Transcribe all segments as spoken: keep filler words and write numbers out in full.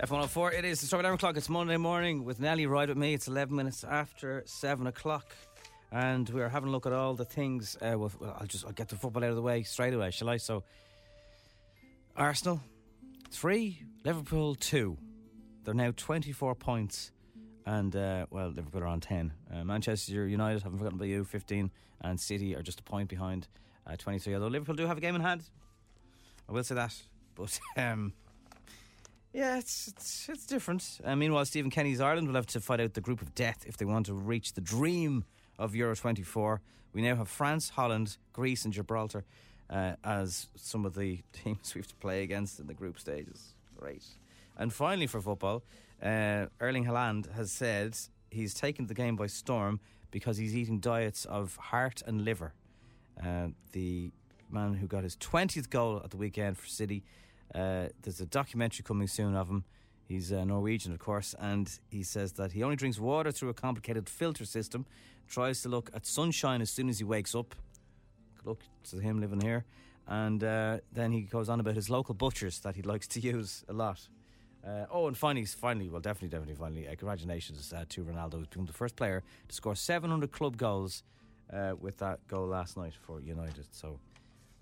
F one oh four, it is the start of eleven o'clock. It's Monday morning with Nelly. Ride with me. It's eleven minutes after seven o'clock. And we're having a look at all the things. Uh, well, I'll just I'll get the football out of the way straight away, shall I? So, Arsenal, three. Liverpool, two. They're now twenty-four points. And, uh, well, Liverpool are on ten. Uh, Manchester United, haven't forgotten about you, fifteen. And City are just a point behind, uh, twenty-three. Although Liverpool do have a game in hand. I will say that. But, um... yeah, it's, it's it's different. Uh, meanwhile, Stephen Kenny's Ireland will have to fight out the group of death if they want to reach the dream of Euro twenty-four. We now have France, Holland, Greece and Gibraltar uh, as some of the teams we have to play against in the group stages. Great. And finally for football, uh, Erling Haaland has said he's taken the game by storm because he's eating diets of heart and liver. Uh, the man who got his twentieth goal at the weekend for City. Uh, there's a documentary coming soon of him. He's uh, Norwegian, of course, and he says that he only drinks water through a complicated filter system, tries to look at sunshine as soon as he wakes up. Good luck to him living here. And uh, then he goes on about his local butchers that he likes to use a lot. Uh, oh, and finally, finally, well, definitely, definitely, finally, uh, congratulations uh, to Ronaldo, who's become the first player to score seven hundred club goals uh, with that goal last night for United. So,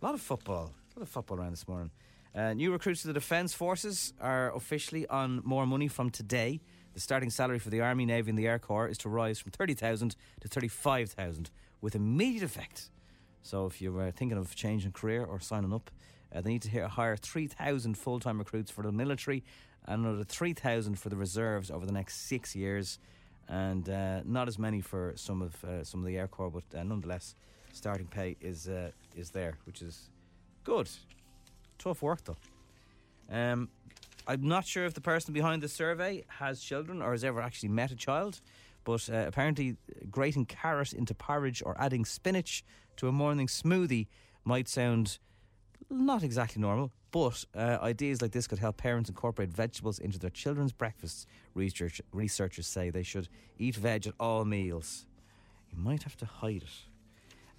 a lot of football, a lot of football around this morning. Uh, new recruits to the Defence Forces are officially on more money from today. The starting salary for the Army, Navy and the Air Corps is to rise from thirty thousand to thirty-five thousand with immediate effect. So if you were thinking of changing career or signing up, uh, they need to hire three thousand full-time recruits for the military and another three thousand for the reserves over the next six years. And uh, not as many for some of uh, some of the Air Corps, but uh, nonetheless, starting pay is uh, is there, which is good. Tough work though. Um, I'm not sure if the person behind the survey has children or has ever actually met a child, but uh, apparently grating carrot into porridge or adding spinach to a morning smoothie might sound not exactly normal, but uh, ideas like this could help parents incorporate vegetables into their children's breakfasts. Research, researchers say they should eat veg at all meals. You might have to hide it.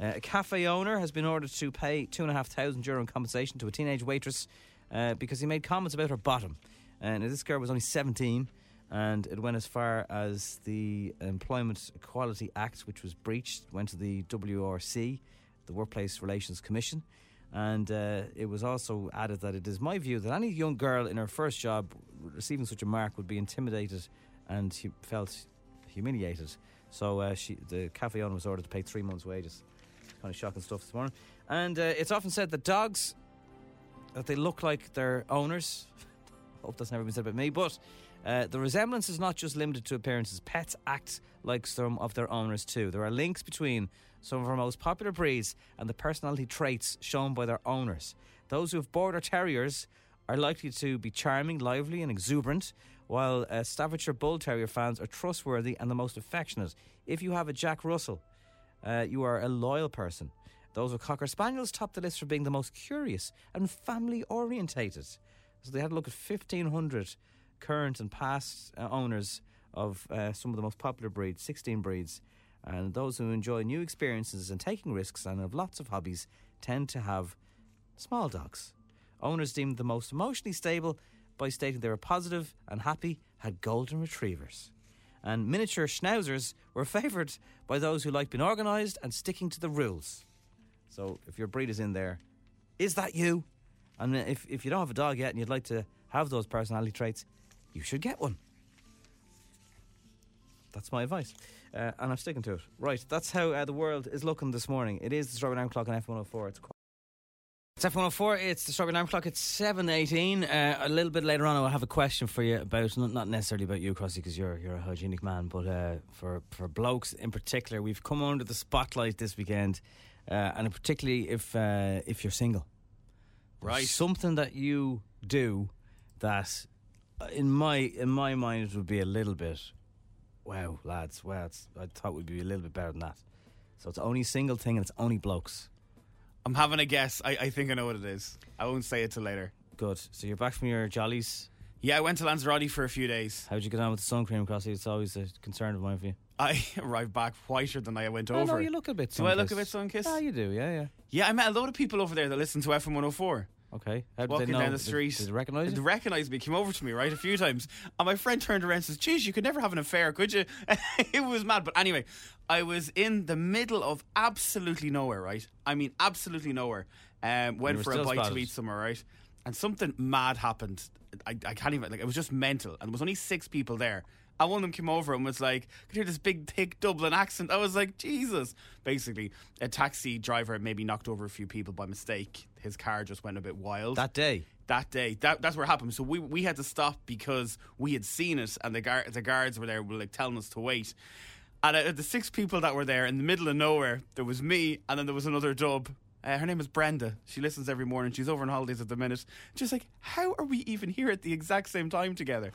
Uh, a cafe owner has been ordered to pay two and a half thousand euro in compensation to a teenage waitress uh, because he made comments about her bottom. And this girl was only seventeen, and it went as far as the Employment Equality Act, which was breached, went to the W R C, the Workplace Relations Commission. And uh, it was also added that it is my view that any young girl in her first job receiving such a mark would be intimidated and she felt humiliated. So uh, she, the cafe owner was ordered to pay three months' wages. Kind of shocking stuff this morning. And uh, it's often said that dogs, that they look like their owners. Hope that's never been said about me. But uh, the resemblance is not just limited to appearances. Pets act like some of their owners too. There are links between some of our most popular breeds and the personality traits shown by their owners. Those who have border terriers are likely to be charming, lively and exuberant, while uh, Staffordshire Bull Terrier fans are trustworthy and the most affectionate. If you have a Jack Russell, Uh, you are a loyal person. Those with Cocker Spaniels topped the list for being the most curious and family orientated. So they had a look at fifteen hundred current and past uh, owners of uh, some of the most popular breeds, sixteen breeds. And those who enjoy new experiences and taking risks and have lots of hobbies tend to have small dogs. Owners deemed the most emotionally stable by stating they were positive and happy had golden retrievers. And miniature schnauzers were favoured by those who liked being organised and sticking to the rules. So if your breed is in there, is that you? And if, if you don't have a dog yet and you'd like to have those personality traits, you should get one. That's my advice. Uh, and I'm sticking to it. Right, that's how uh, the world is looking this morning. It is the Strawberry Alarm Clock on F one oh four. It's, it's F one oh four, it's the Strawberry Alarm Clock. It's seven eighteen. Uh, a little bit later on, I will have a question for you about, not necessarily about you, Crossy, because you're you're a hygienic man, but uh, for, for blokes in particular, we've come under the spotlight this weekend. Uh, and particularly if uh, if you're single. Right. Something that you do that, in my in my mind, would be a little bit... Wow, lads, wow, it's, I thought we'd be a little bit better than that. So it's only single thing and it's only blokes. I'm having a guess. I, I think I know what it is. I won't say it till later. Good. So you're back from your jollies? Yeah, I went to Lanzarote for a few days. How'd you get on with the sun cream, Crossy? It's always a concern of mine for you. I arrived back whiter than I went I over. No, you look a bit sun-kissed. Do I look a bit sun-kissed? Yeah, you do, yeah, yeah. Yeah, I met a load of people over there that listen to F M one oh four. Okay. How did Walking they know? Down the street. Did, did they recognise you? They recognised me. Came over to me, right, a few times. And my friend turned around and says, "Jeez, you could never have an affair, could you?" It was mad. But anyway, I was in the middle of absolutely nowhere, right? I mean, absolutely nowhere. Um, went for a bite spotted. to eat somewhere, right? And something mad happened. I, I can't even, like, it was just mental. And there was only six people there. And one of them came over and was like, I could hear this big, thick Dublin accent. I was like, Jesus. Basically, a taxi driver maybe knocked over a few people by mistake. His car just went a bit wild. That day? That day. That, that's where it happened. So we we had to stop because we had seen it. And the, gar- the guards were there, were like telling us to wait. And uh, the six people that were there in the middle of nowhere, there was me and then there was another dub. Uh, her name is Brenda. She listens every morning. She's over on holidays at the minute. Just like, how are we even here at the exact same time together?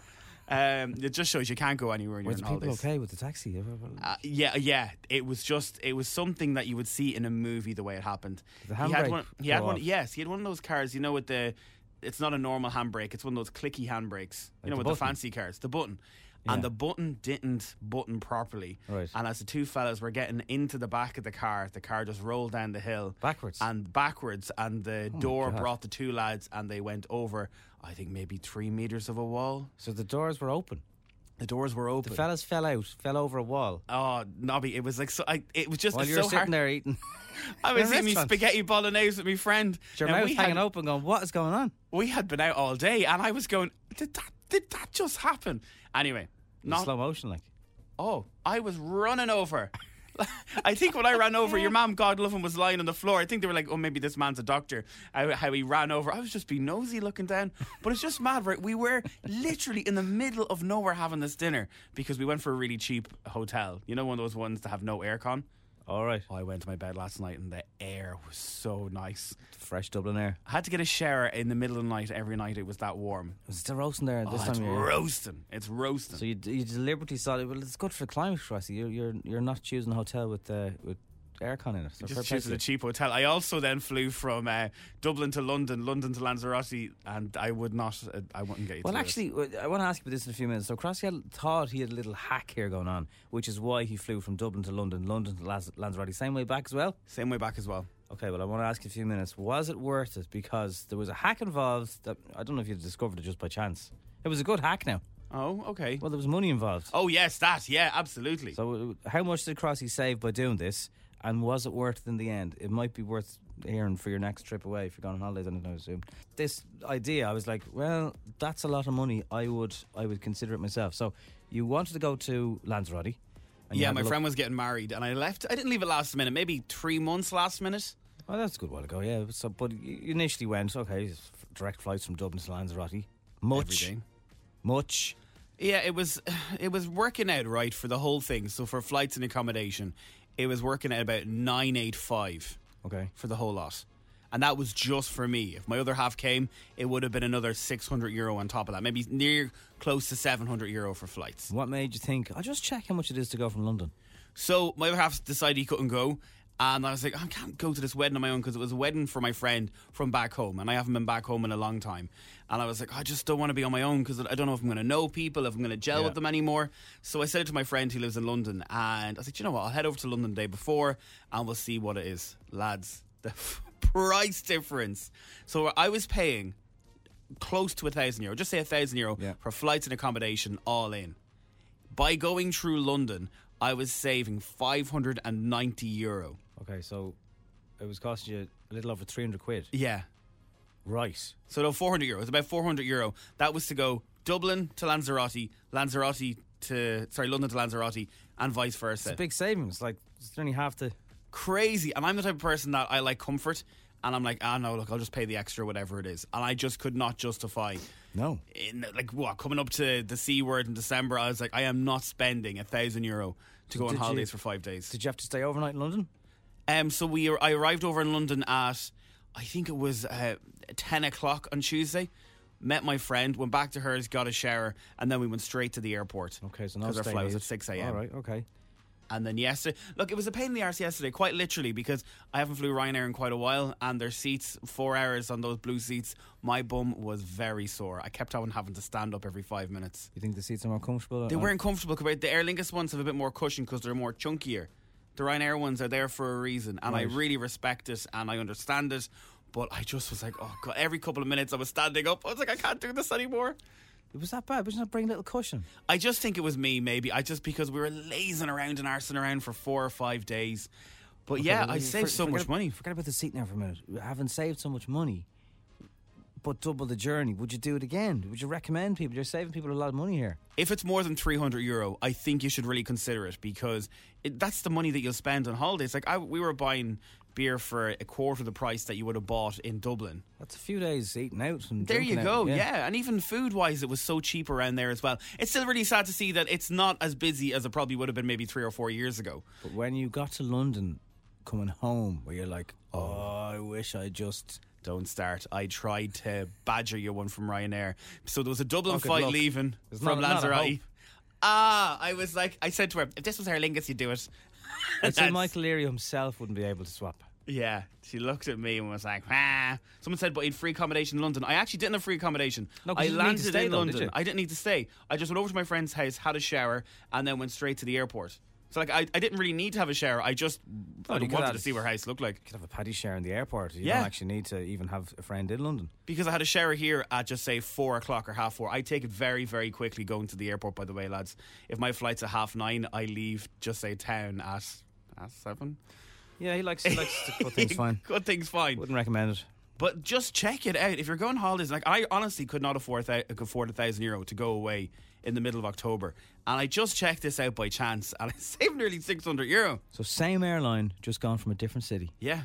Um, it just shows you can't go anywhere. Were the people okay with the taxi? Uh, yeah, yeah. It was just, it was something that you would see in a movie the way it happened. The handbrake. He had one. He had one yes, he had one of those cars. You know, with the, it's not a normal handbrake. It's one of those clicky handbrakes. You know, with the fancy cars, the button. Yeah. And the button didn't button properly. Right. And as the two fellas were getting into the back of the car, the car just rolled down the hill. Backwards. And backwards. And the oh door brought the two lads and they went over, I think, maybe three metres of a wall. So the doors were open. The doors were open. The fellas fell out, fell over a wall. Oh, Nobby, it was like so. I, it was just While you were so sitting hard. there eating. I was eating me spaghetti bolognese with my friend. Your mouth hanging had, open going, what is going on? We had been out all day and I was going, did that, did that just happen? Anyway. Not slow motion, like. Oh, I was running over. I think when I ran over, your mum, God love him, was lying on the floor. I think they were like, oh, maybe this man's a doctor. How he ran over. I was just being nosy looking down. But it's just mad, right? We were literally in the middle of nowhere having this dinner because we went for a really cheap hotel. You know, one of those ones that have no aircon. All right. Oh, I went to my bed last night and the air was so nice. Fresh Dublin air. I had to get a shower in the middle of the night every night. It was that warm. It was still roasting there this oh, time of year. It's roasting. It's roasting. So you, you deliberately saw it. Well, it's good for the climate, Crossy. You're, you're, you're not choosing a hotel with uh, with aircon in it. So just choosing a cheap hotel. I also then flew from uh, Dublin to London, London to Lanzarote, and I would not, uh, I wouldn't get you well, to actually, this. I want to ask you about this in a few minutes. So Crossy had, thought he had a little hack here going on, which is why he flew from Dublin to London, London to Laz- Lanzarote. Same way back as well? Same way back as well. Okay, well, I want to ask you a few minutes. Was it worth it? Because there was a hack involved that, I don't know if you discovered it just by chance. It was a good hack now. Oh, okay. Well, there was money involved. Oh, yes, that, yeah, absolutely. So how much did Crossy save by doing this? And was it worth it in the end? It might be worth hearing for your next trip away if you're going on holidays, I don't know, I assume. This idea, I was like, well, that's a lot of money. I would I would consider it myself. So you wanted to go to Lanzarote. Yeah, my friend was getting married and I left. I didn't leave it last minute, maybe three months last minute. Oh, that's a good while ago, yeah. So, but you initially went, okay, direct flights from Dublin to Lanzarote. Much. Everything. Much. Yeah, it was, it was working out right for the whole thing. So for flights and accommodation, it was working at about nine eighty-five. Okay. For the whole lot. And that was just for me. If my other half came, it would have been another six hundred euro on top of that. Maybe near close to seven hundred euro for flights. What made you think, I'll just check how much it is to go from London? So my other half decided he couldn't go. And I was like, I can't go to this wedding on my own because it was a wedding for my friend from back home. And I haven't been back home in a long time. And I was like, I just don't want to be on my own because I don't know if I'm going to know people, if I'm going to gel yeah. with them anymore. So I said it to my friend who lives in London. And I said, you know what? I'll head over to London the day before and we'll see what it is. Lads, the price difference. So I was paying close to one thousand euro, just say one thousand euro yeah. for flights and accommodation all in. By going through London, I was saving five hundred ninety euro. Okay, so it was costing you a little over three hundred quid. Yeah. Right. So no, four hundred euro. It's about four hundred euro. That was to go Dublin to Lanzarote, Lanzarote to, sorry, London to Lanzarote, and vice versa. It's a big savings. Like, it's only half the... Crazy. And I'm the type of person that I like comfort, and I'm like, ah, no, look, I'll just pay the extra, whatever it is. And I just could not justify... No. In, like, what, coming up to the C word in December, I was like, I am not spending a thousand euro to so go on holidays you, for five days. Did you have to stay overnight in London? Um, so we, I arrived over in London at... I think it was uh, ten o'clock on Tuesday. Met my friend, went back to hers, got a shower, and then we went straight to the airport. Okay, so now our flight was at six a.m. All right, okay. And then yesterday, look, it was a pain in the arse yesterday, quite literally, because I haven't flew Ryanair in quite a while, and their seats, four hours on those blue seats, my bum was very sore. I kept on having to stand up every five minutes. You think the seats are more comfortable? They weren't comfortable. The Aer Lingus ones have a bit more cushion because they're more chunkier. The Ryanair ones are there for a reason, and right. I really respect it and I understand it, but I just was like, oh God, every couple of minutes I was standing up. I was like, I can't do this anymore. It was that bad. Wasn't it bring a little cushion? I just think it was me, maybe. I just, because we were lazing around and arsing around for four or five days. But okay, yeah, well, I saved for, so much ab- money. Forget about the seat now for a minute. Having saved so much money, but double the journey, would you do it again? Would you recommend people? You're saving people a lot of money here. If it's more than three hundred euro, I think you should really consider it, because it, that's the money that you'll spend on holidays. Like I, we were buying beer for a quarter of the price that you would have bought in Dublin. That's a few days eating out and there you go, out, yeah. yeah. And even food-wise, it was so cheap around there as well. It's still really sad to see that it's not as busy as it probably would have been maybe three or four years ago. But when you got to London, coming home, where you're like, oh, I wish I just... Don't start. I tried to badger you one from Ryanair. So there was a Dublin oh, flight leaving There's from not, Lanzarote. Not ah, I was like, I said to her, if this was Aer Lingus, you'd do it. I'd say Michael Leary himself wouldn't be able to swap. Yeah. She looked at me and was like, ah. Someone said, but in free accommodation in London. I actually didn't have free accommodation. No, I landed stay, in though, London. Did I didn't need to stay. I just went over to my friend's house, had a shower, and then went straight to the airport. So, like, I, I didn't really need to have a shower. I just oh, wanted have, to see what her house looked like. You could have a paddy shower in the airport. You yeah. don't actually need to even have a friend in London. Because I had a shower here at just, say, four o'clock or half four. I take it very, very quickly going to the airport, by the way, lads. If my flight's at half nine, I leave, just say, town at, at seven. Yeah, he likes, he likes to cut things fine. Cut things fine. Wouldn't recommend it. But just check it out. If you're going holidays, like I honestly could not afford th- afford a thousand euro to go away in the middle of October, and I just checked this out by chance, and I saved nearly six hundred euro. So same airline, just gone from a different city. Yeah,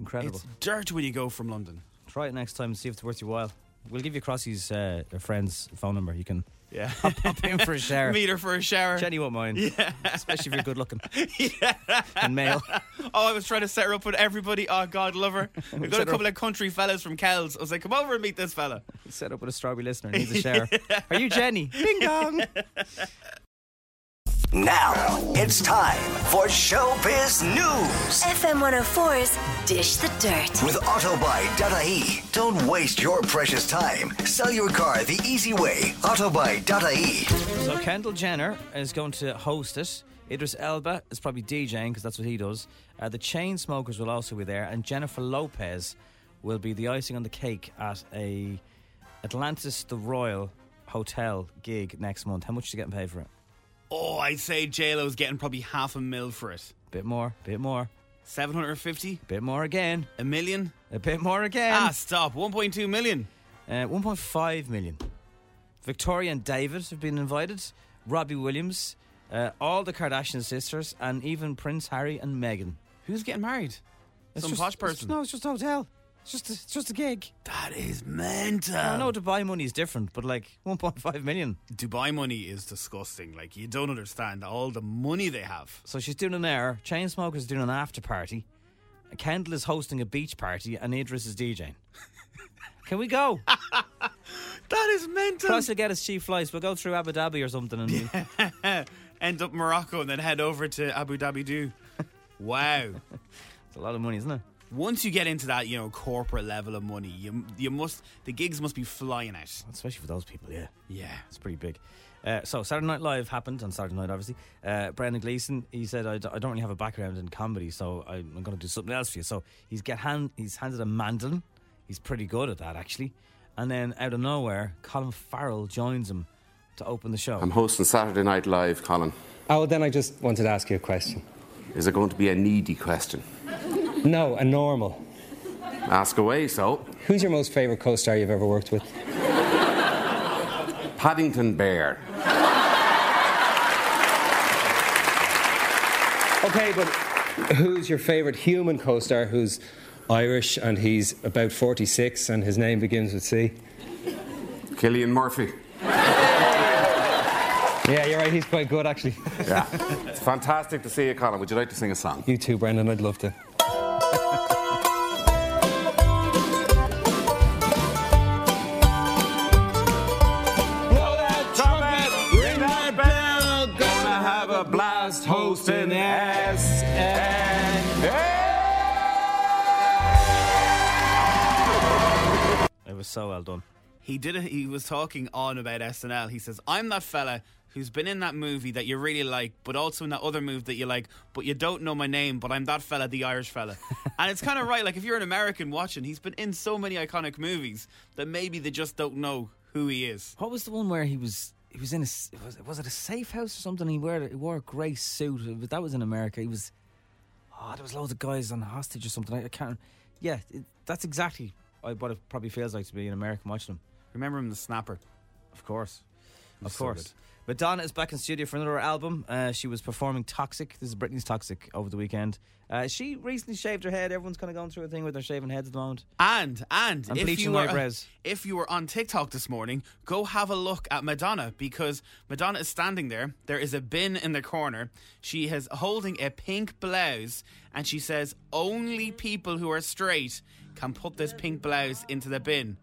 incredible. It's dirt when you go from London. Try it next time and see if it's worth your while. We'll give you Crossy's uh, friend's phone number. You can yeah hop, hop in for a shower. Meet her for a shower. Jenny won't mind. Yeah, especially if you're good looking. Yeah, and male. Oh, I was trying to set her up with everybody. Oh, God, love her. We've got a couple of country fellas from Kells. I was like, come over and meet this fella. Set up with a strawberry listener. Needs a shower. Are you Jenny? Ding dong. Now it's time for Showbiz News. F M one oh four's Dish the Dirt. With autobuy.ie. Don't waste your precious time. Sell your car the easy way. autobuy.ie. So Kendall Jenner is going to host it. Idris Elba is probably DJing, because that's what he does. Uh, the Chainsmokers will also be there, and Jennifer Lopez will be the icing on the cake at a Atlantis The Royal Hotel gig next month. How much are you getting paid for it? Oh, I'd say J-Lo's getting probably half a mil for it. Bit more, bit more. seven hundred fifty? Bit more again. A million? A bit more again. Ah, stop. one point two million. Uh, one point five million. Victoria and David have been invited. Robbie Williams... Uh, all the Kardashian sisters, and even Prince Harry and Meghan. Who's getting married? It's Some just, posh person. It's just, no, it's just a hotel. It's just a, it's just a gig. That is mental. I know Dubai money is different, but like one point five million. Dubai money is disgusting. Like, you don't understand all the money they have. So she's doing an hour. Chainsmokers is doing an after party. Kendall is hosting a beach party, and Idris is DJing. Can we go? That is mental. Plus, he'll get us cheap flights. We'll go through Abu Dhabi or something, and yeah. End up Morocco and then head over to Abu Dhabi do. Wow. It's a lot of money, isn't it? Once you get into that, you know, corporate level of money, you you must the gigs must be flying out. Especially for those people, yeah. Yeah. It's pretty big. Uh, so Saturday Night Live happened on Saturday night, obviously. Uh, Brendan Gleeson, he said, I, d- I don't really have a background in comedy, so I'm going to do something else for you. So he's get hand he's handed a mandolin. He's pretty good at that, actually. And then out of nowhere, Colin Farrell joins him to open the show. I'm hosting Saturday Night Live, Colin. Oh, then I just wanted to ask you a question. Is it going to be a needy question? No, a normal. Ask away, so. Who's your most favourite co-star you've ever worked with? Paddington Bear. Okay, but who's your favourite human co-star who's Irish and he's about forty-six and his name begins with C? Cillian Murphy. Yeah, you're right, he's quite good, actually. Yeah. It's fantastic to see you, Colin. Would you like to sing a song? You too, Brendan, I'd love to. Hosting S and it was so well done. He did. A, he was talking on about S N L. He says, "I'm that fella who's been in that movie that you really like, but also in that other movie that you like, but you don't know my name. But I'm that fella, the Irish fella." And it's kind of right. Like if you're an American watching, he's been in so many iconic movies that maybe they just don't know who he is. What was the one where he was? He was in a was, was it a safe house or something? He wore he wore a grey suit. But that was in America. He was oh, there was loads of guys on hostage or something. I, I can't. Yeah, it, that's exactly what it probably feels like to be an American watching him. Remember him, the Snapper, of course, of so course. Good. Madonna is back in studio for another album. Uh, she was performing Toxic. This is Britney's Toxic over the weekend. Uh, she recently shaved her head. Everyone's kind of going through a thing with their shaving heads at the moment. And, and, and if, you were, uh, if you were on TikTok this morning, go have a look at Madonna, because Madonna is standing there. There is a bin in the corner. She is holding a pink blouse and she says, "Only people who are straight can put this pink blouse into the bin."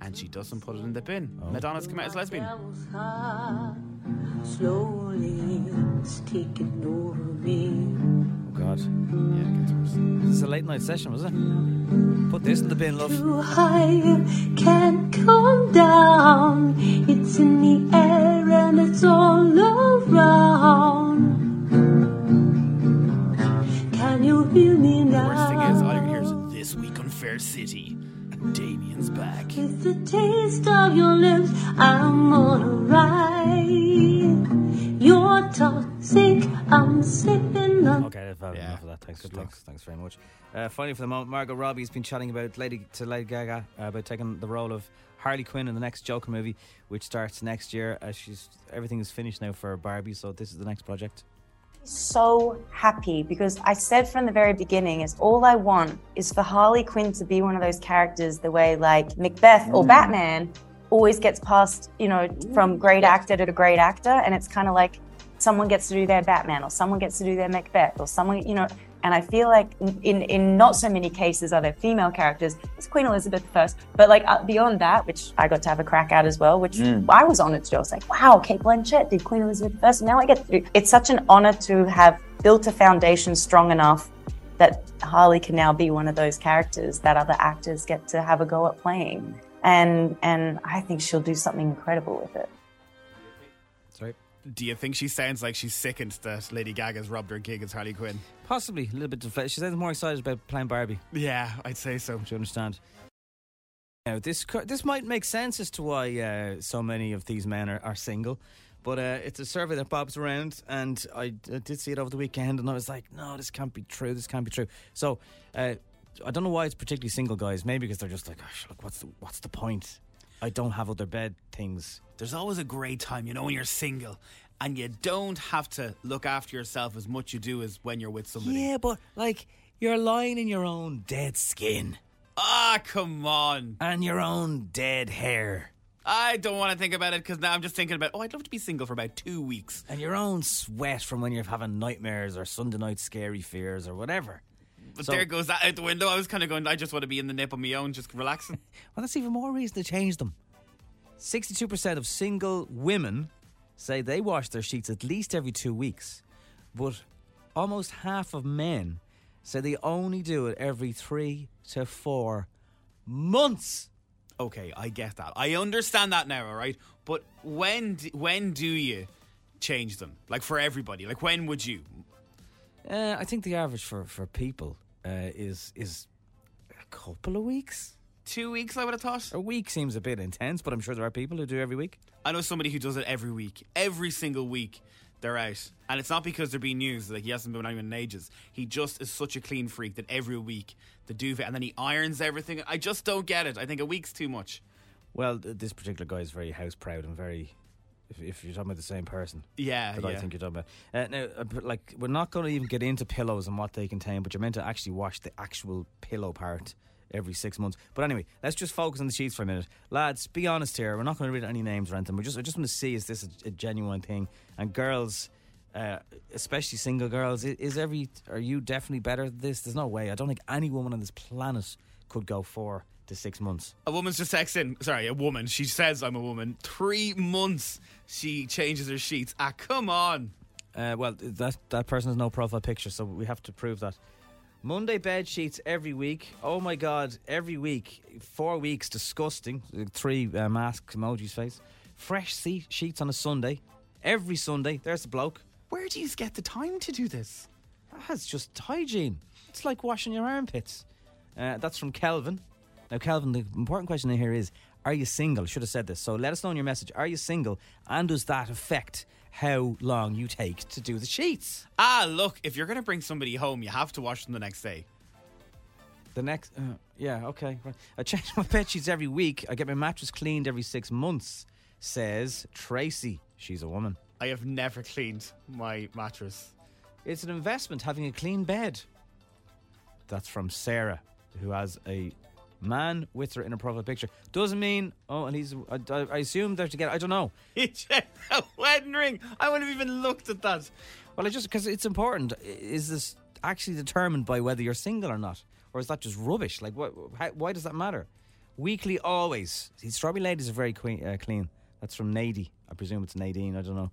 And she doesn't put it in the bin. Oh. Madonna's come out as lesbian. Slowly, it's taken over me. God. Yeah, it gets worse. This is a late night session, was it? Put this in the bin, love. Too high, can't come down. It's in the air and it's all around. Can you hear me now? The worst thing is, all you can hear is, "This week on Fair City, Damien's back. It's the taste of your lips, I'm on a ride. You're toxic, I'm sipping on..." Okay, I've had yeah. enough of that. Thanks, good thanks, thanks very much. Uh, finally, for the moment, Margot Robbie's been chatting about Lady to Lady Gaga uh, about taking the role of Harley Quinn in the next Joker movie, which starts next year. Uh, she's everything is finished now for Barbie, so this is the next project. So happy, because I said from the very beginning is all I want is for Harley Quinn to be one of those characters the way like Macbeth mm. or Batman always gets passed, you know, from great actor to great actor. And it's kind of like someone gets to do their Batman or someone gets to do their Macbeth or someone, you know, and I feel like in, in not so many cases are there female characters. It's Queen Elizabeth the First. But like beyond that, which I got to have a crack at as well, which mm. I was honored to do. I was like, wow, Kate Blanchett did Queen Elizabeth the First. And now I get to do. It's such an honor to have built a foundation strong enough that Harley can now be one of those characters that other actors get to have a go at playing. And and I think she'll do something incredible with it. Sorry. Do you think she sounds like she's sickened that Lady Gaga's robbed her gig as Harley Quinn? Possibly. A little bit deflated. She sounds more excited about playing Barbie. Yeah, I'd say so. Do you understand? Now, this this might make sense as to why uh, so many of these men are, are single. But uh, it's a survey that bobs around, and I did see it over the weekend, and I was like, no, this can't be true. This can't be true. So... Uh, I don't know why it's particularly single guys. Maybe because they're just like, gosh, look, what's the, what's the point? I don't have other bed things. There's always a great time, you know, when you're single and you don't have to look after yourself as much you do as when you're with somebody. Yeah, but like you're lying in your own dead skin. Ah, come on. And your own dead hair. I don't want to think about it because now I'm just thinking about, oh, I'd love to be single for about two weeks. And your own sweat from when you're having nightmares or Sunday night scary fears or whatever. But so, there goes that out the window. I was kind of going, I just want to be in the nip on my own, just relaxing. Well, that's even more reason to change them. sixty-two percent of single women say they wash their sheets at least every two weeks. But almost half of men say they only do it every three to four months. Okay, I get that. I understand that now, all right? But when do, when do you change them? Like for everybody? Like when would you... Uh, I think the average for, for people uh, is is a couple of weeks. Two weeks, I would have thought. A week seems a bit intense, but I'm sure there are people who do every week. I know somebody who does it every week. Every single week. they're out. And it's not because they're being used, like he hasn't been with anyone in ages. He just is such a clean freak that every week the duvet, and then he irons everything. I just don't get it. I think a week's too much. Well, this particular guy is very house proud and very... If, if you're talking about the same person, yeah, that yeah. I think you're talking about. Uh, now, like, we're not going to even get into pillows and what they contain, but you're meant to actually wash the actual pillow part every six months. But anyway, let's just focus on the sheets for a minute, lads. Be honest here. We're not going to read any names or anything. We just, I just want to see, is this a, a genuine thing? And girls, uh, especially single girls, is, is every are you definitely better at this? There's no way. I don't think any woman on this planet could go for. To six months. A woman's just texting. Sorry, a woman. She says I'm a woman. Three months she changes her sheets. Ah, come on. Uh, well, that that person has no profile picture, so we have to prove that. Monday bed sheets every week. Oh my God, every week. Four weeks, disgusting. Three uh, masks, emoji's face. Fresh sea sheets on a Sunday. Every Sunday. There's the bloke. Where do you get the time to do this? That's just hygiene. It's like washing your armpits. Uh, that's from Kelvin. Now, Calvin, the important question in here is, are you single? I should have said this. So let us know in your message. Are you single? And does that affect how long you take to do the sheets? Ah, look, if you're going to bring somebody home, you have to wash them the next day. The next... Uh, yeah, okay. Right. I change my bed sheets every week. I get my mattress cleaned every six months, says Tracy. She's a woman. I have never cleaned my mattress. It's an investment, having a clean bed. That's from Sarah, who has a... man with her in a profile picture. Doesn't mean, oh, and he's, I, I, I assume they're together. I don't know. He checked a wedding ring. I wouldn't have even looked at that. Well, I just, because it's important, is this actually determined by whether you're single or not? Or is that just rubbish? Like, what? How, why does that matter? Weekly, always. See, strawberry ladies are very queen, uh, clean. That's from Nadie. I presume it's Nadine. I don't know.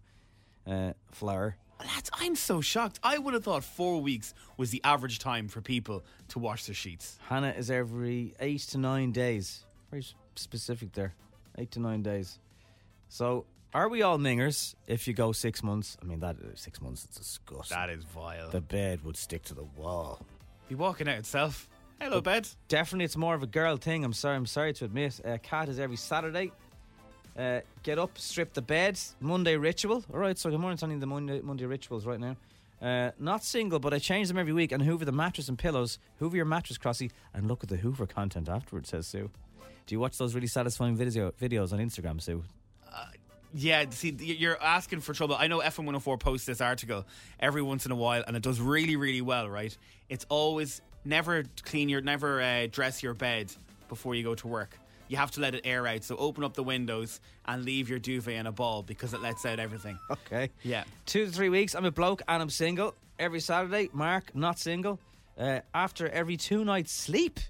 Uh, Flower. That's, I'm so shocked. I would have thought four weeks was the average time for people to wash their sheets. Hannah is every eight to nine days. Very specific there. Eight to nine days. So, are we all mingers if you go six months? I mean, that six months, it's disgusting. That is vile. The bed would stick to the wall. Be walking out itself. Hello, but bed. Definitely, it's more of a girl thing. I'm sorry, I'm sorry to admit. Uh, Cat is every Saturday. Uh, get up, strip the bed, Monday ritual. Alright, so good morning, Tony. The Monday, Monday rituals right now. uh, Not single, but I change them every week. And hoover the mattress and pillows. Hoover your mattress, Crossy. And look at the hoover content afterwards, says Sue. Do you watch those really satisfying video, videos on Instagram, Sue? Uh, yeah, see, you're asking for trouble. I know F one oh four posts this article every once in a while, and it does really, really well, right? It's always, never clean your, never uh, dress your bed before you go to work. You have to let it air out. So open up the windows and leave your duvet in a ball because it lets out everything. Okay. Yeah. Two to three weeks. I'm a bloke and I'm single. Every Saturday. Mark, not single. Uh, after every two nights sleep.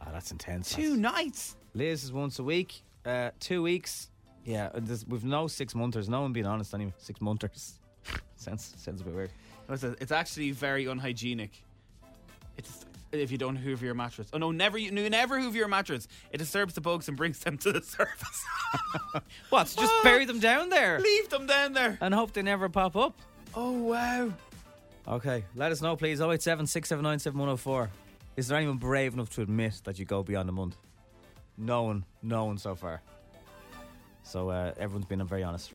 Oh, that's intense. Two that's... nights? Liz is once a week. Uh, two weeks. Yeah. We've no six monthers. No one being honest anyway. Six monthers. sounds, sounds a bit weird. It's actually very unhygienic. It's... if you don't hoover your mattress. Oh no, never never hoover your mattress. It disturbs the bugs and brings them to the surface. What? So just oh, bury them down there. Leave them down there. And hope they never pop up. Oh wow. Okay, let us know please. oh eight seven, six seven nine, seven one oh four. Is there anyone brave enough to admit that you go beyond a month? No one. No one so far. So uh, everyone's been very honest.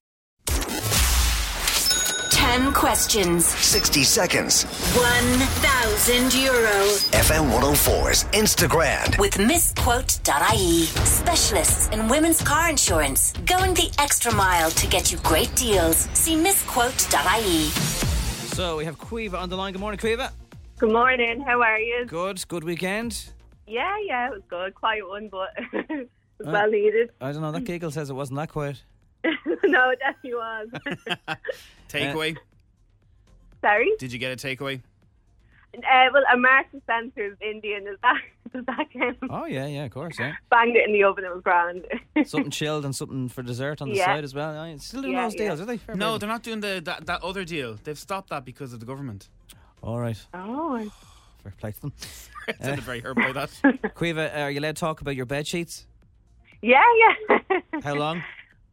ten questions, sixty seconds, one thousand euro. F M one oh four's Instagram with misquote.ie. Specialists in women's car insurance, going the extra mile to get you great deals. See misquote.ie. So we have Cueva on the line. Good morning, Cueva. Good morning, how are you? Good, good weekend? Yeah, yeah, it was good. Quiet one, but it was uh, well needed. I don't know, that giggle says it wasn't that quiet. No, it definitely was. Takeaway? Uh, Sorry? Did you get a takeaway? Uh, well, a Marks and Spencer's Indian. Is that, does that count? Oh, yeah, yeah, of course, yeah. Banged it in the oven, it was grand. Something chilled and something for dessert on the yeah. side as well. I still doing yeah, those deals, yeah. are they? Fair no, they're not doing the that, that other deal. They've stopped that because of the government. All right. Oh. Fair play to them. It sounded uh, very hurt by that. Cueva, are you allowed to talk about your bed sheets? Yeah, yeah. How long?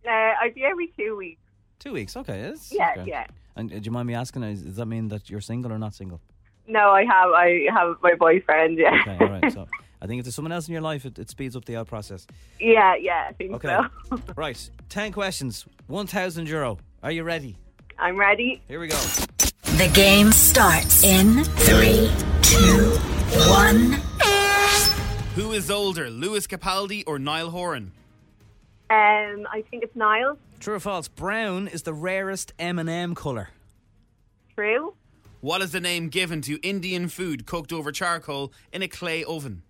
Uh, I'd be every two weeks. Two weeks, okay. Yes. Yeah, okay. yeah. And uh, do you mind me asking, is, does that mean that you're single or not single? No, I have. I have my boyfriend, yeah. Okay, all right. So I think if there's someone else in your life, it, it speeds up the out process. Yeah, yeah, I think okay. so. Right, ten questions, one thousand euro. Are you ready? I'm ready. Here we go. The game starts in three, two, one. Who is older, Lewis Capaldi or Niall Horan? Um, I think it's Niall. True or false? Brown is the rarest M and M colour. True. What is the name given to Indian food cooked over charcoal in a clay oven?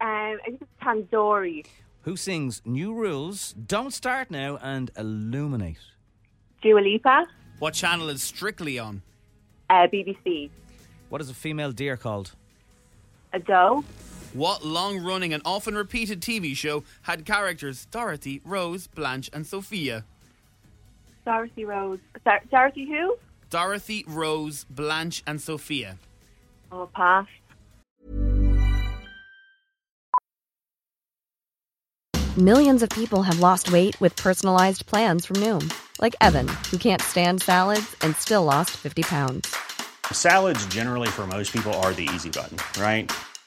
Um, I think it's tandoori. Who sings New Rules, Don't Start Now and Illuminate? Dua Lipa. What channel is Strictly on? Uh, B B C. What is a female deer called? A doe. What long-running and often repeated T V show had characters Dorothy, Rose, Blanche and Sophia? Dorothy Rose. Sar- Dorothy who? Dorothy, Rose, Blanche and Sophia. Oh, pass. Millions of people have lost weight with personalized plans from Noom. Like Evan, who can't stand salads and still lost fifty pounds. Salads generally for most people are the easy button, right?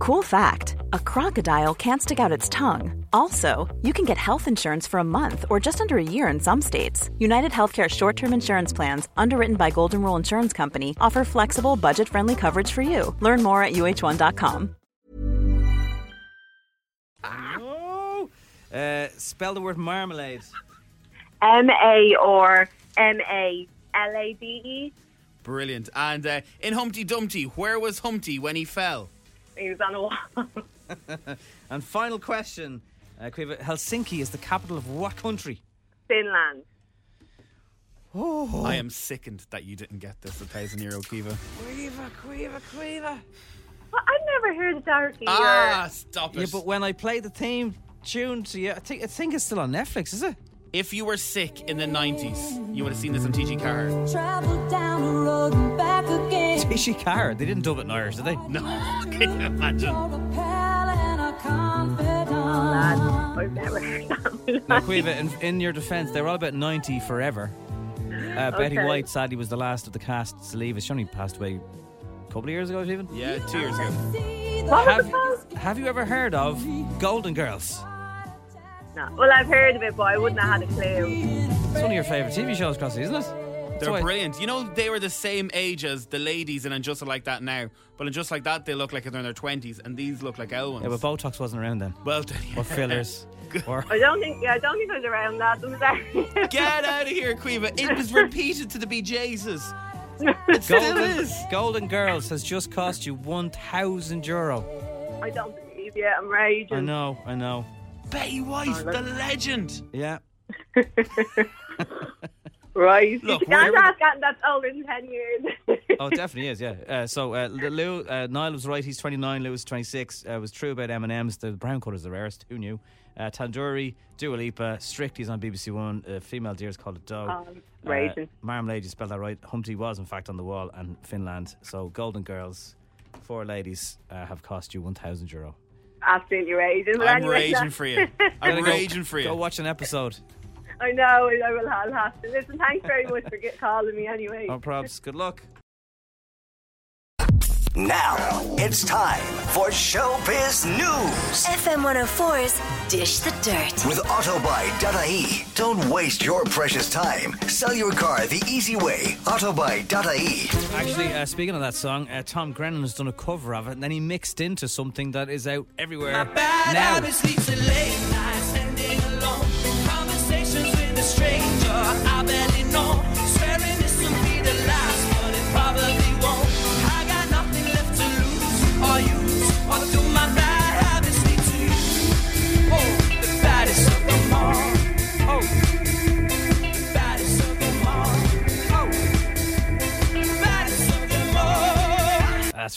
Cool fact, a crocodile can't stick out its tongue. Also, you can get health insurance for a month or just under a year in some states. United Healthcare short-term insurance plans, underwritten by Golden Rule Insurance Company, offer flexible, budget-friendly coverage for you. Learn more at U H one dot com. Oh. Uh, spell the word marmalade. M A or M A L A D E. Brilliant. And uh, in Humpty Dumpty, where was Humpty when he fell? He was on a wall. And final question. Uh, Helsinki is the capital of what country? Finland. Oh. I am sickened that you didn't get this, a thousand euro Kiva. Quiva, Quiva, Quiva. Well, I've never heard of Dorothy. Ah, or... stop it. Yeah, but when I play the theme tune to you, I think, I think it's still on Netflix, is it? If you were sick in the nineties, you would have seen this on T G Carr. Travel down the road and back again. T G Carr? They didn't dub it in Irish, did they? No. Can you imagine? Oh, I've never heard that. Now, Quiva, in, in your defence, they were all about ninety forever. Uh, okay. Betty White, sadly, was the last of the cast to leave. She only passed away a couple of years ago, even. Yeah, two years ago. What was the past? Have you ever heard of Golden Girls? Well, I've heard of it, but I wouldn't have had a clue. It's one of your favourite T V shows, Crossy, isn't it? They're so brilliant. You know, they were the same age as the ladies in And Just Like That Now. But in Just Like That, they look like they're in their twenties, and these look like Elwins. Yeah, but Botox wasn't around then. Well, or fillers. or... I don't think yeah, I don't think I was around that. Was Get out of here, Quiva. It was repeated to the B J's. It still Golden, is. Golden Girls has just cost you one thousand euro. I don't believe you. I'm raging. I know, I know. Betty White, oh, the legend. Yeah. Right. Look, you can't ask that, that's older than ten years. Oh, it definitely is, yeah. Uh, so, uh, Lou, uh, Niall was right. He's twenty-nine, Lou was twenty-six. Uh, it was true about M and M's. The brown colour is the rarest. Who knew? Uh, Tandoori, Dua Lipa, Strictly's on B B C One. Uh, female deer is called a doe. Oh, raging. Uh, Marmalade, you spelled that right. Humpty was, in fact, on the wall and Finland. So, Golden Girls, four ladies uh, have cost you one thousand euro. Absolutely raging. I'm anyway, raging for you. I'm raging go, for you. Go watch an episode. I know. I will. I'll have to. Listen, thanks very much for get, calling me anyway. No probs. Good luck. Now it's time for Showbiz News. F M one oh four's Dish the Dirt. With autobuy.ie. Don't waste your precious time. Sell your car the easy way. autobuy.ie. Actually, uh, speaking of that song, uh, Tom Grennan has done a cover of it, and then he mixed into something that is out everywhere now. My bad habit sleeps at late night, standing alone in conversations with a stranger. I barely know, swearing this will be the last, but it probably won't. Or use, or do my bad habits need to use? Oh, the baddest of them all.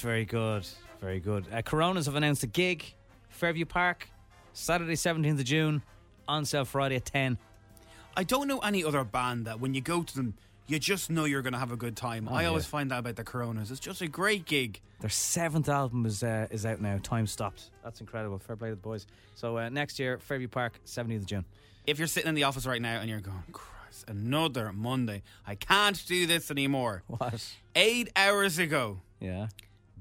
very good. Very good. Uh, Coronas have announced a gig. Fairview Park, Saturday seventeenth of June, on sale Friday at ten. I don't know any other band that when you go to them, you just know you're going to have a good time. Oh, I yeah. always find out about the Coronas. It's just a great gig. Their seventh album is uh, is out now. Time Stopped. That's incredible. Fair play to the boys. So uh, next year, Fairview Park, seventeenth of June. If you're sitting in the office right now and you're going, Christ, another Monday. I can't do this anymore. What? Eight hours ago. Yeah.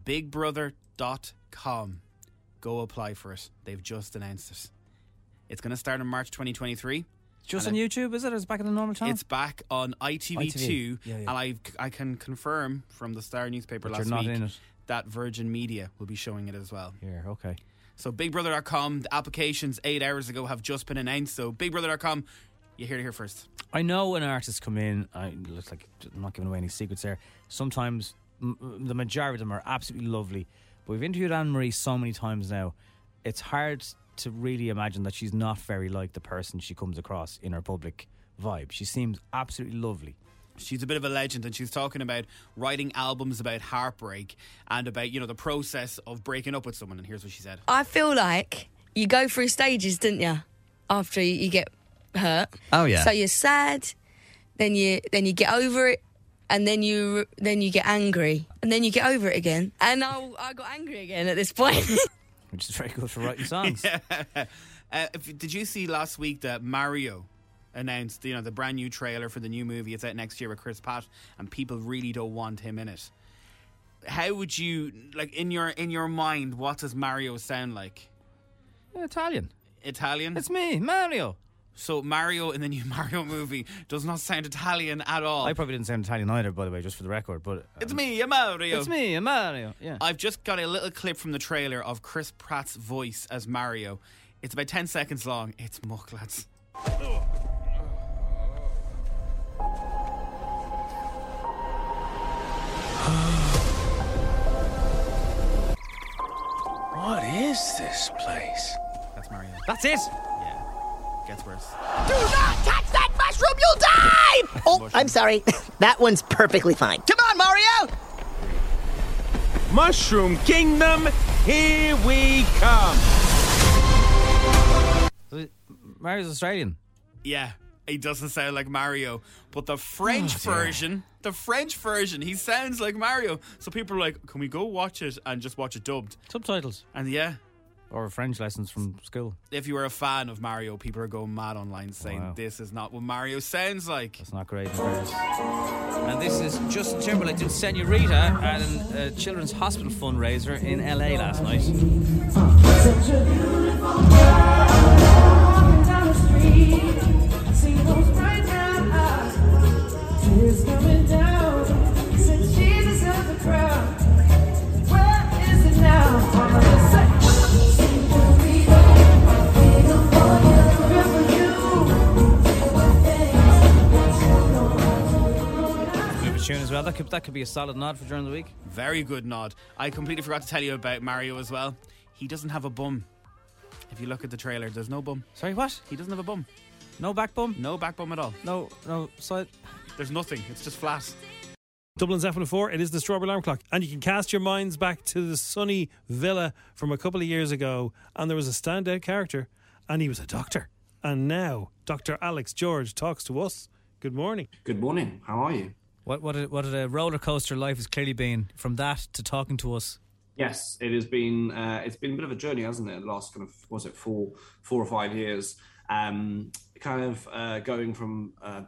big brother dot com. Go apply for it. They've just announced it. It's going to start in March twenty twenty-three. Just on it, YouTube, is it? Or is it back in the normal time? It's back on I T V two. Yeah, yeah. And I I can confirm from the Star newspaper but last you're not week in it. That Virgin Media will be showing it as well. Yeah, okay. So big brother dot com, the applications eight hours ago have just been announced. So big brother dot com, you hear it here first. I know when artists come in, I looks like I'm not giving away any secrets there. Sometimes m- the majority of them are absolutely lovely. But we've interviewed Anne-Marie so many times now. It's hard to really imagine that she's not very like the person she comes across in her public vibe. She seems absolutely lovely. She's a bit of a legend, and she's talking about writing albums about heartbreak and about, you know, the process of breaking up with someone. And here's what she said. I feel like you go through stages, didn't you? After you get hurt. Oh yeah. So you're sad, then you then you get over it, and then you then you get angry, and then you get over it again. And I I got angry again at this point. Which is very good for writing songs. Yeah. uh, if, did you see last week that Mario announced, you know, the brand new trailer for the new movie? It's out next year with Chris Pratt, and people really don't want him in it. How would you, like, in your in your mind, what does Mario sound like? Italian. Italian? It's me, Mario. So Mario in the new Mario movie does not sound Italian at all. I probably didn't sound Italian either, by the way, just for the record. But um, it's me, Mario. It's me, Mario. Yeah. I've just got a little clip from the trailer of Chris Pratt's voice as Mario. It's about ten seconds long. It's muck, lads. What is this place? That's Mario. That's it. Gets worse. Do not touch that mushroom, you'll die! Oh, mushroom. I'm sorry. That one's perfectly fine. Come on, Mario! Mushroom Kingdom, here we come. Mario's Australian. Yeah, he doesn't sound like Mario. But the French oh, version, the French version, he sounds like Mario. So people are like, can we go watch it and just watch it dubbed? Subtitles. And yeah. Or French lessons from school. If you were a fan of Mario, people are going mad online saying, wow, this is not what Mario sounds like. That's not great. And this is Justin Timberlake did Senorita at a children's hospital fundraiser in L A last night. As well. That could, that could be a solid nod for during the week. Very good nod. I completely forgot to tell you about Mario as well. He doesn't have a bum. If you look at the trailer, there's no bum. Sorry, what? He doesn't have a bum. No back bum? No back bum at all. No, no side. There's nothing. It's just flat. Dublin's F one oh four, it is the Strawberry Alarm Clock, and you can cast your minds back to the sunny villa from a couple of years ago, and there was a standout character, and he was a doctor. And now, Doctor Alex George talks to us. Good morning. Good morning. How are you? What what a, what a roller coaster life has clearly been, from that to talking to us. Yes, it has been. Uh, it's been a bit of a journey, hasn't it? The last kind of was it four four or five years, um, kind of uh, going from uh,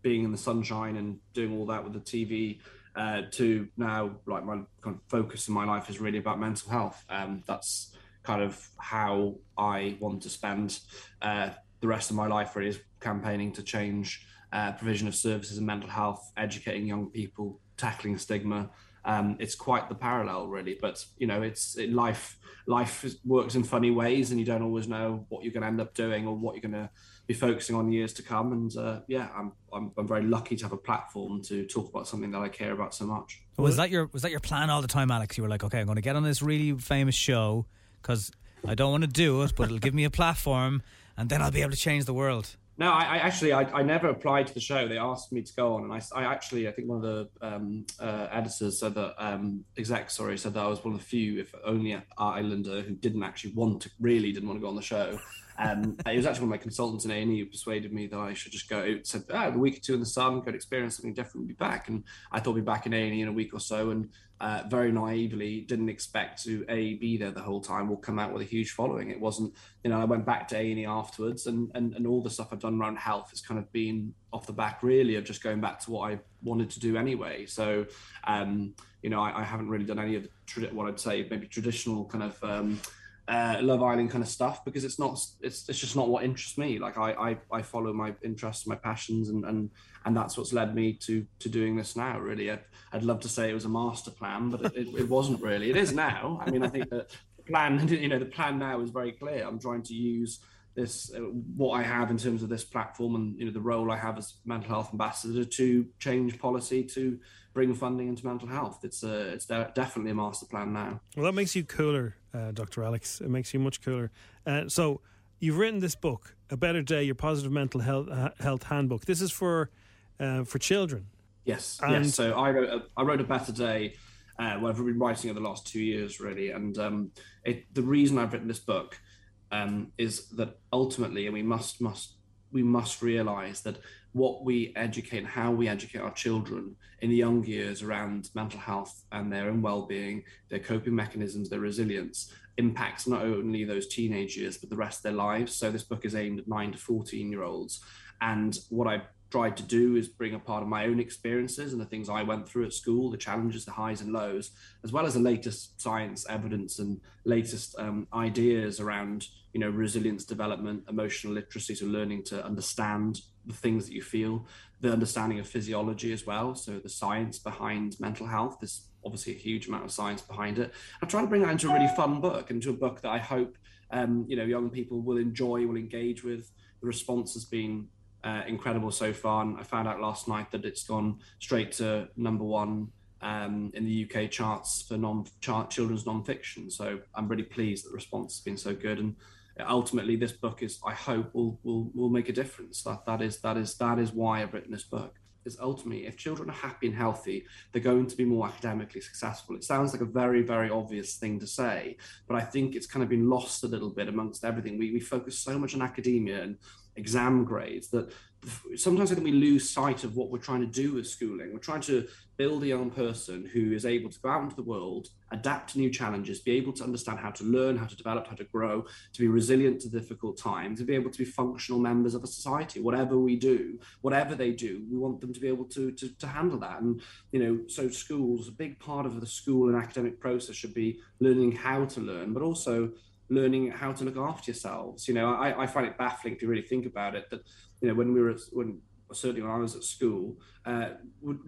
being in the sunshine and doing all that with the T V uh, to now, like, my kind of focus in my life is really about mental health. Um, that's kind of how I want to spend uh, the rest of my life. Really, is campaigning to change. Uh, provision of services and mental health, educating young people, tackling stigma. Um, it's quite the parallel, really. But, you know, it's it, life life is, works in funny ways, and you don't always know what you're going to end up doing or what you're going to be focusing on years to come. And uh, yeah, I'm, I'm I'm very lucky to have a platform to talk about something that I care about so much. Was that your was that your plan all the time, Alex? You were like, okay, I'm going to get on this really famous show because I don't want to do it, but it'll give me a platform, and then I'll be able to change the world. No, I, I actually, I, I never applied to the show. They asked me to go on. And I, I actually, I think one of the um, uh, editors said that, um, exec, sorry, said that I was one of the few, if only Islander, who didn't actually want to, really didn't want to go on the show. Um, it was actually one of my consultants in A and E who persuaded me that I should just go. It said, ah, a week or two in the sun, could experience something, definitely be back. And I thought I'd be back in A and E in a week or so. And uh, very naively didn't expect to, A, be there the whole time or come out with a huge following. It wasn't, you know, I went back to A and E afterwards and, and, and all the stuff I've done around health has kind of been off the back really of just going back to what I wanted to do anyway. So, um, you know, I, I haven't really done any of the tradi- what I'd say maybe traditional kind of um, uh, Love Island kind of stuff because it's not, it's it's just not what interests me. Like I I, I follow my interests, my passions, and, and and that's what's led me to to doing this now. Really, I'd, I'd love to say it was a master plan, but it, it, it wasn't really. It is now. I mean, I think that the plan, you know, the plan now is very clear. I'm trying to use this, uh, what I have in terms of this platform and, you know, the role I have as mental health ambassador to change policy, to bring funding into mental health. It's a, it's de- definitely a master plan now. Well, that makes you cooler, uh, Doctor Alex. It makes you much cooler. Uh, so you've written this book, A Better Day, Your Positive Mental Health, uh, Health Handbook. This is for, uh, for children. Yes. And yes. So I wrote, a, I wrote A Better Day. Uh, well, I've been writing it the last two years, really. And um, it, the reason I've written this book Um, is that ultimately, and we must must we must realise that what we educate and how we educate our children in the young years around mental health and their own well-being, their coping mechanisms, their resilience, impacts not only those teenage years, but the rest of their lives. So this book is aimed at nine to fourteen-year-olds. And what I tried to do is bring a part of my own experiences and the things I went through at school, the challenges, the highs and lows, as well as the latest science, evidence, and latest um, ideas around, you know, resilience development, emotional literacy, so learning to understand the things that you feel, the understanding of physiology as well, so the science behind mental health. There's obviously a huge amount of science behind it. I'm trying to bring that into a really fun book, into a book that I hope, um, you know, young people will enjoy, will engage with. The response has been Uh, incredible so far, and I found out last night that it's gone straight to number one um, in the U K charts for non chart children's non-fiction. So I'm really pleased that the response has been so good, and ultimately this book is, I hope, will will will make a difference. That that is that is that is why I've written this book. Is ultimately, if children are happy and healthy, they're going to be more academically successful. It sounds like a very, very obvious thing to say, but I think it's kind of been lost a little bit amongst everything. We we focus so much on academia and exam grades that sometimes I think we lose sight of what we're trying to do with schooling. We're trying to build a young person who is able to go out into the world, adapt to new challenges, be able to understand how to learn, how to develop, how to grow, to be resilient to difficult times, to be able to be functional members of a society. Whatever we do, whatever they do, we want them to be able to, to, to handle that. And, you know, so schools, a big part of the school and academic process should be learning how to learn, but also learning how to look after yourselves. You know, I, I find it baffling if you really think about it that, you know, when we were at, when certainly when I was at school, uh,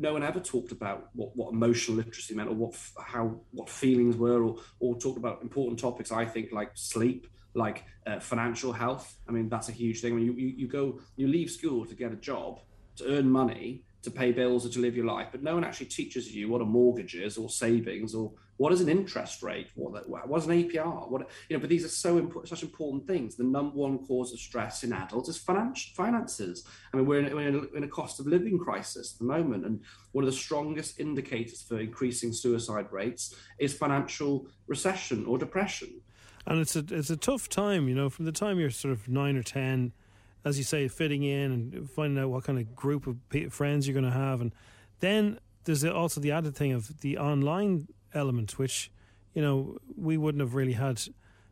no one ever talked about what, what emotional literacy meant or what how what feelings were, or or talked about important topics. I think like sleep, like uh, financial health. I mean, that's a huge thing. When you, you you go you leave school to get a job, to earn money, to pay bills, or to live your life, but no one actually teaches you what a mortgage is, or savings, or what is an interest rate? What what's an A P R? What, you know, but these are so important, such important things. The number one cause of stress in adults is finance, finances. I mean, we're in, we're in, a, in a cost of living crisis at the moment, and one of the strongest indicators for increasing suicide rates is financial recession or depression. And it's a it's a tough time, you know, from the time you're sort of nine or ten, as you say, fitting in and finding out what kind of group of friends you're going to have, and then there's also the added thing of the online element, which, you know, we wouldn't have really had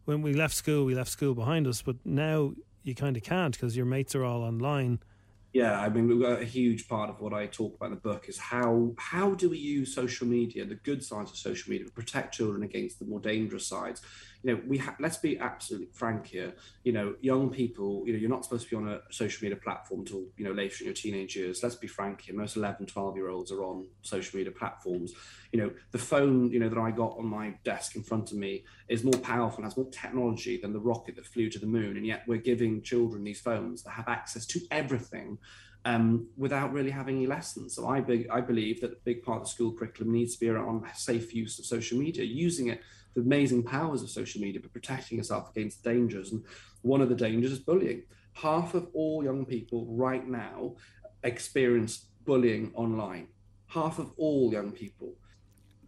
when we left school. We left school behind us, but now you kind of can't because your mates are all online. Yeah, I mean, we've got a huge part of what I talk about in the book is how how do we use social media, the good sides of social media, to protect children against the more dangerous sides. You know, we ha- let's be absolutely frank here. You know, young people, you know, you're not supposed to be on a social media platform until, you know, later in your teenage years. Let's be frank here. Most eleven, twelve-year-olds are on social media platforms. You know, the phone, you know, that I got on my desk in front of me is more powerful and has more technology than the rocket that flew to the moon. And yet we're giving children these phones that have access to everything um, without really having any lessons. So I, be- I believe that a big part of the school curriculum needs to be around safe use of social media, using it the amazing powers of social media, but protecting yourself against dangers. And one of the dangers is bullying. Half of all young people right now experience bullying online. Half of all young people.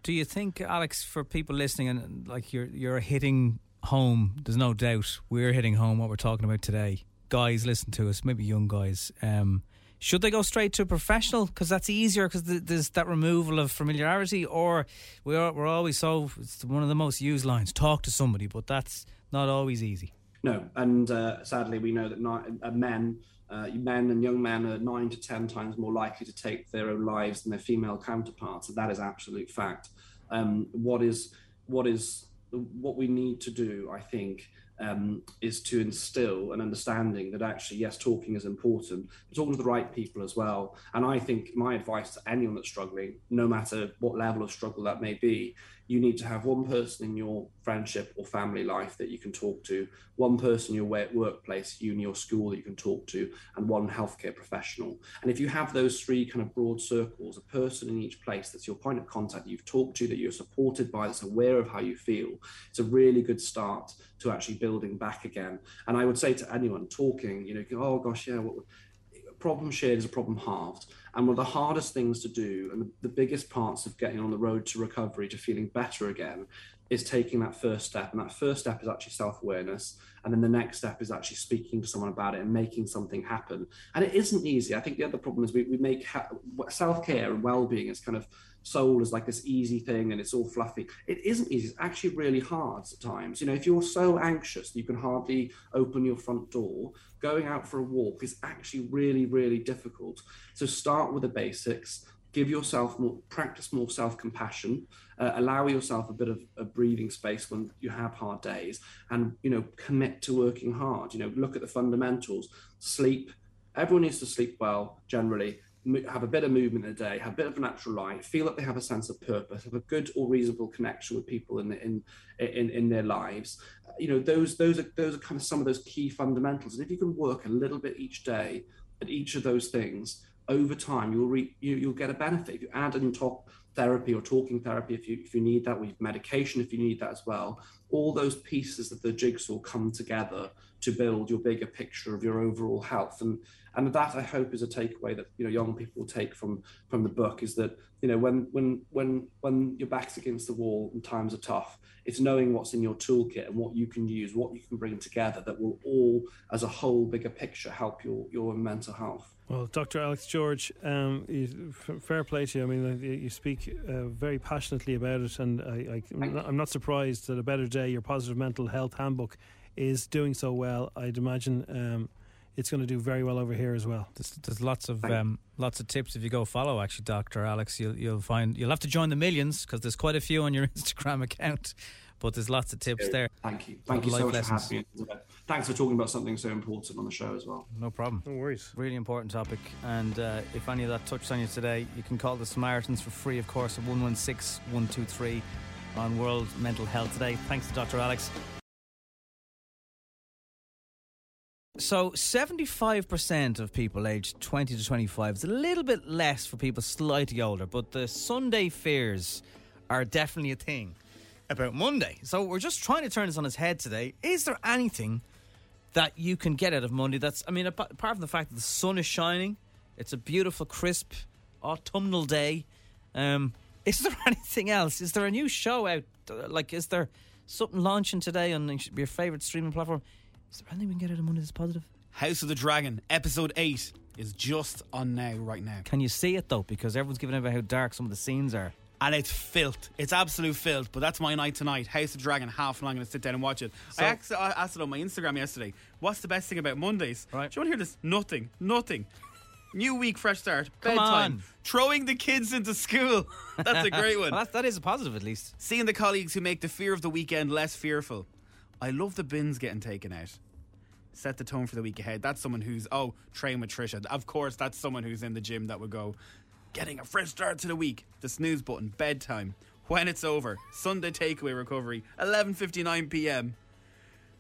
Do you think, Alex, for people listening, and like you're you're hitting home, there's no doubt we're hitting home what we're talking about today. Guys, listen to us, maybe young guys. Um, should they go straight to a professional because that's easier, because th- there's that removal of familiarity? Or we are, we're always so, it's one of the most used lines, talk to somebody, but that's not always easy. No, and uh, sadly we know that ni- uh, men, uh, men and young men are nine to ten times more likely to take their own lives than their female counterparts, and that is absolute fact. Um, what is what is what we need to do, I think, um, is to instill an understanding that actually, yes, talking is important, but talking to the right people as well. And I think my advice to anyone that's struggling, no matter what level of struggle that may be, you need to have one person in your friendship or family life that you can talk to, one person in your workplace, uni or school that you can talk to, and one healthcare professional. And if you have those three kind of broad circles, a person in each place that's your point of contact that you've talked to, that you're supported by, that's aware of how you feel, it's a really good start to actually building back again. And I would say to anyone talking, you know, oh gosh, yeah, what problem shared is a problem halved. And one of the hardest things to do, and the biggest parts of getting on the road to recovery, to feeling better again, is taking that first step. And that first step is actually self-awareness. And then the next step is actually speaking to someone about it and making something happen. And it isn't easy. I think the other problem is we, we make ha- self-care and well-being is kind of sold as like this easy thing and it's all fluffy. It isn't easy. It's actually really hard at times. You know, if you're so anxious that you can hardly open your front door, going out for a walk is actually really, really difficult. So start with the basics. Give yourself more, practice more self-compassion, uh, allow yourself a bit of a breathing space when you have hard days, and, you know, commit to working hard. You know, look at the fundamentals, sleep. Everyone needs to sleep well, generally, have a bit of movement in the day, have a bit of a natural light, feel that they have a sense of purpose, have a good or reasonable connection with people in the, in, in in their lives. You know, those those are those are kind of some of those key fundamentals. And if you can work a little bit each day at each of those things, over time, you'll re- you, you'll get a benefit. If you add in top therapy or talking therapy, if you if you need that, with medication, if you need that as well, all those pieces of the jigsaw come together to build your bigger picture of your overall health. And and that, I hope, is a takeaway that, you know, young people take from from the book, is that, you know, when when when when your back's against the wall and times are tough, it's knowing what's in your toolkit and what you can use, what you can bring together that will all, as a whole bigger picture, help your your mental health. Well, Doctor Alex George, um, you, fair play to you. I mean, you speak uh, very passionately about it, and I, I, I'm not surprised that A Better Day, your positive mental health handbook, is doing so well. I'd imagine um, it's going to do very well over here as well. There's, there's lots of um, lots of tips if you go follow. Actually, Doctor Alex, you'll you'll find you'll have to join the millions, because there's quite a few on your Instagram account. But there's lots of tips there. Thank you. Thank you so much for having me. Thanks for talking about something so important on the show as well. No problem. No worries. Really important topic. And uh, if any of that touched on you today, you can call the Samaritans for free, of course, at one one six, one two three on World Mental Health Today. Thanks to Doctor Alex. So seventy-five percent of people aged twenty to twenty-five, is a little bit less for people slightly older, but the Sunday fears are definitely a thing about Monday. So we're just trying to turn this on its head today. Is there anything that you can get out of Monday? That's, I mean, apart from the fact that the sun is shining, it's a beautiful, crisp, autumnal day. Um, is there anything else? Is there a new show out? Like, is there something launching today on your favourite streaming platform? Is there anything we can get out of Monday that's positive? House of the Dragon, episode eight, is just on now, right now. Can you see it, though? Because everyone's giving out how dark some of the scenes are. And it's filth. It's absolute filth. But that's my night tonight. House of Dragon, half an hour. I'm going to sit down and watch it. So, I, asked, I asked it on my Instagram yesterday. What's the best thing about Mondays? Right. Do you want to hear this? Nothing. Nothing. New week, fresh start. Come bedtime. On. Throwing the kids into school. That's a great one. Well, that, that is a positive, at least. Seeing the colleagues who make the fear of the weekend less fearful. I love the bins getting taken out. Set the tone for the week ahead. That's someone who's, oh, train with Trisha. Of course, that's someone who's in the gym that would go, getting a fresh start to the week. The snooze button. Bedtime. When it's over. Sunday takeaway recovery. eleven fifty-nine p.m.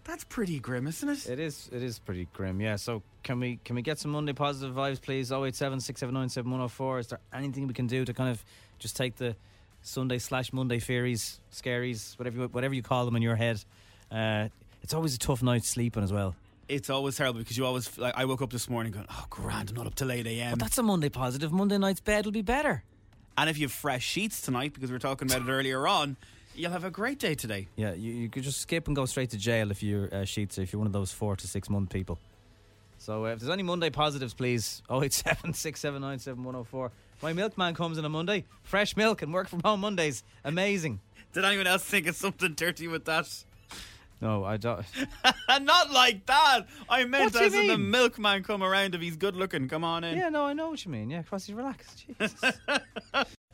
That's pretty grim, isn't it? It is. It is pretty grim, yeah. So can we can we get some Monday positive vibes, please? oh eight seven, six seven nine, seven one oh four. Is there anything we can do to kind of just take the Sunday slash Monday fairies, scaries, whatever you, whatever you call them in your head. Uh, it's always a tough night sleeping as well. It's always terrible because you always, like, I woke up this morning going, oh, grand, I'm not up till eight a.m. But that's a Monday positive. Monday night's bed will be better. And if you have fresh sheets tonight, because we were talking about it earlier on, you'll have a great day today. Yeah, you, you could just skip and go straight to jail if your uh, sheets are, if you're one of those four to six month people. So uh, if there's any Monday positives, please, oh eight seven, six seven nine, seven one oh four. My milkman comes on a Monday, fresh milk and work from home Mondays. Amazing. Did anyone else think of something dirty with that? No, I don't. Not like that. I meant as in the milkman come around. If he's good looking, come on in. Yeah, no, I know what you mean. Yeah, Crossy, relax. Jesus.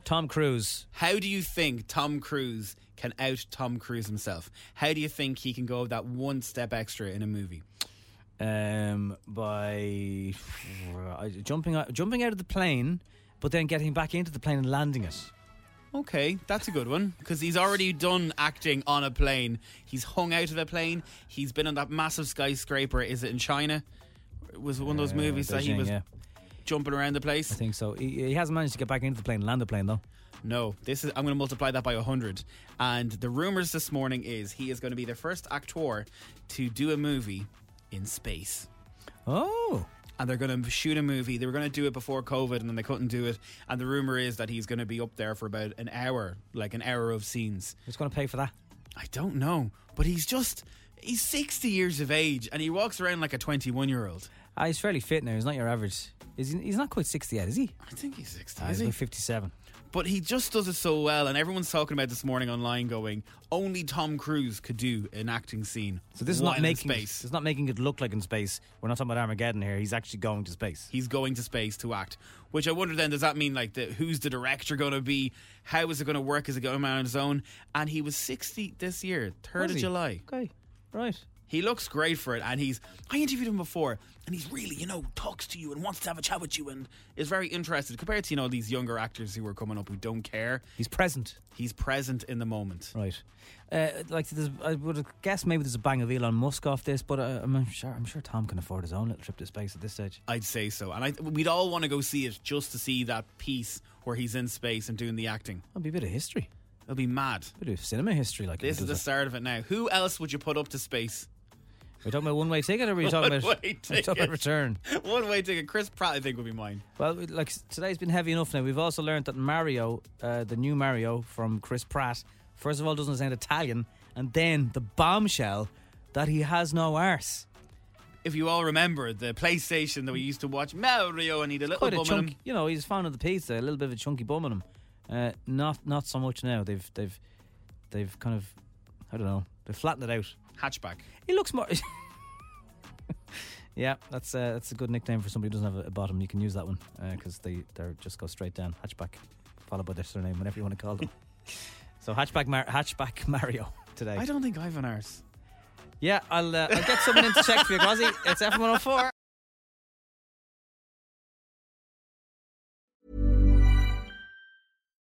Tom Cruise. How do you think Tom Cruise can out Tom Cruise himself? How do you think he can go that one step extra in a movie? Um, by jumping out, jumping out of the plane, but then getting back into the plane and landing it. Okay, that's a good one, because he's already done acting on a plane. He's hung out of a plane. He's been on that massive skyscraper. Is it in China? It was one of those uh, movies Beijing, that he was yeah. jumping around the place. I think so. He, he hasn't managed to get back into the plane and land the plane, though. No, this is. I'm going to multiply that by one hundred. And the rumours this morning is he is going to be the first actor to do a movie in space. Oh. And they're going to shoot a movie. They were going to do it before COVID and then they couldn't do it. And the rumour is that he's going to be up there for about an hour, like an hour of scenes. Who's going to pay for that? I don't know. But he's just, he's sixty years of age and he walks around like a twenty-one-year-old. Uh, he's fairly fit now. He's not your average. Is he, he's not quite sixty yet, is he? I think he's sixty. Uh, he's like fifty-seven. But he just does it so well. And everyone's talking about this morning online going, only Tom Cruise could do an acting scene. So this is not making space. It's not making it look like in space. We're not talking about Armageddon here. He's actually going to space. He's going to space to act. Which I wonder then, does that mean like the, who's the director going to be? How is it going to work? Is it going to be on his own? And he was sixty this year, third of July. Okay, right. He looks great for it, and he's... I interviewed him before, and he's really, you know, talks to you and wants to have a chat with you and is very interested compared to, you know, these younger actors who are coming up who don't care. He's present. He's present in the moment. Right. Uh, like, I would guess maybe there's a bang of Elon Musk off this, but uh, I'm sure I'm sure Tom can afford his own little trip to space at this stage. I'd say so. And I, we'd all want to go see it just to see that piece where he's in space and doing the acting. That'd be a bit of history. It'll be mad. A bit of cinema history. Like this is the it. start of it now. Who else would you put up to space? Are you talking about one-way ticket or are you talking about... One-way ticket. Talking about return. One-way ticket. Chris Pratt, I think, would be mine. Well, like, today's been heavy enough now. We've also learned that Mario, uh, the new Mario from Chris Pratt, first of all, doesn't sound Italian, and then the bombshell that he has no arse. If you all remember, the PlayStation that we used to watch, Mario, and he had a little Quite bum a chunk, in him. You know, he's fond of the pizza, a little bit of a chunky bum in him. Uh, not not so much now. They've, they've, they've kind of, I don't know, they've flattened it out. Hatchback. He looks more... Yeah, that's uh, that's a good nickname for somebody who doesn't have a bottom. You can use that one because uh, they they just go straight down. Hatchback, followed by their surname, whatever you want to call them. So hatchback, Mar- hatchback Mario today. I don't think I've an arse. Yeah, I'll uh, I'll get someone in to check for you, Gozzy. It's F one oh four.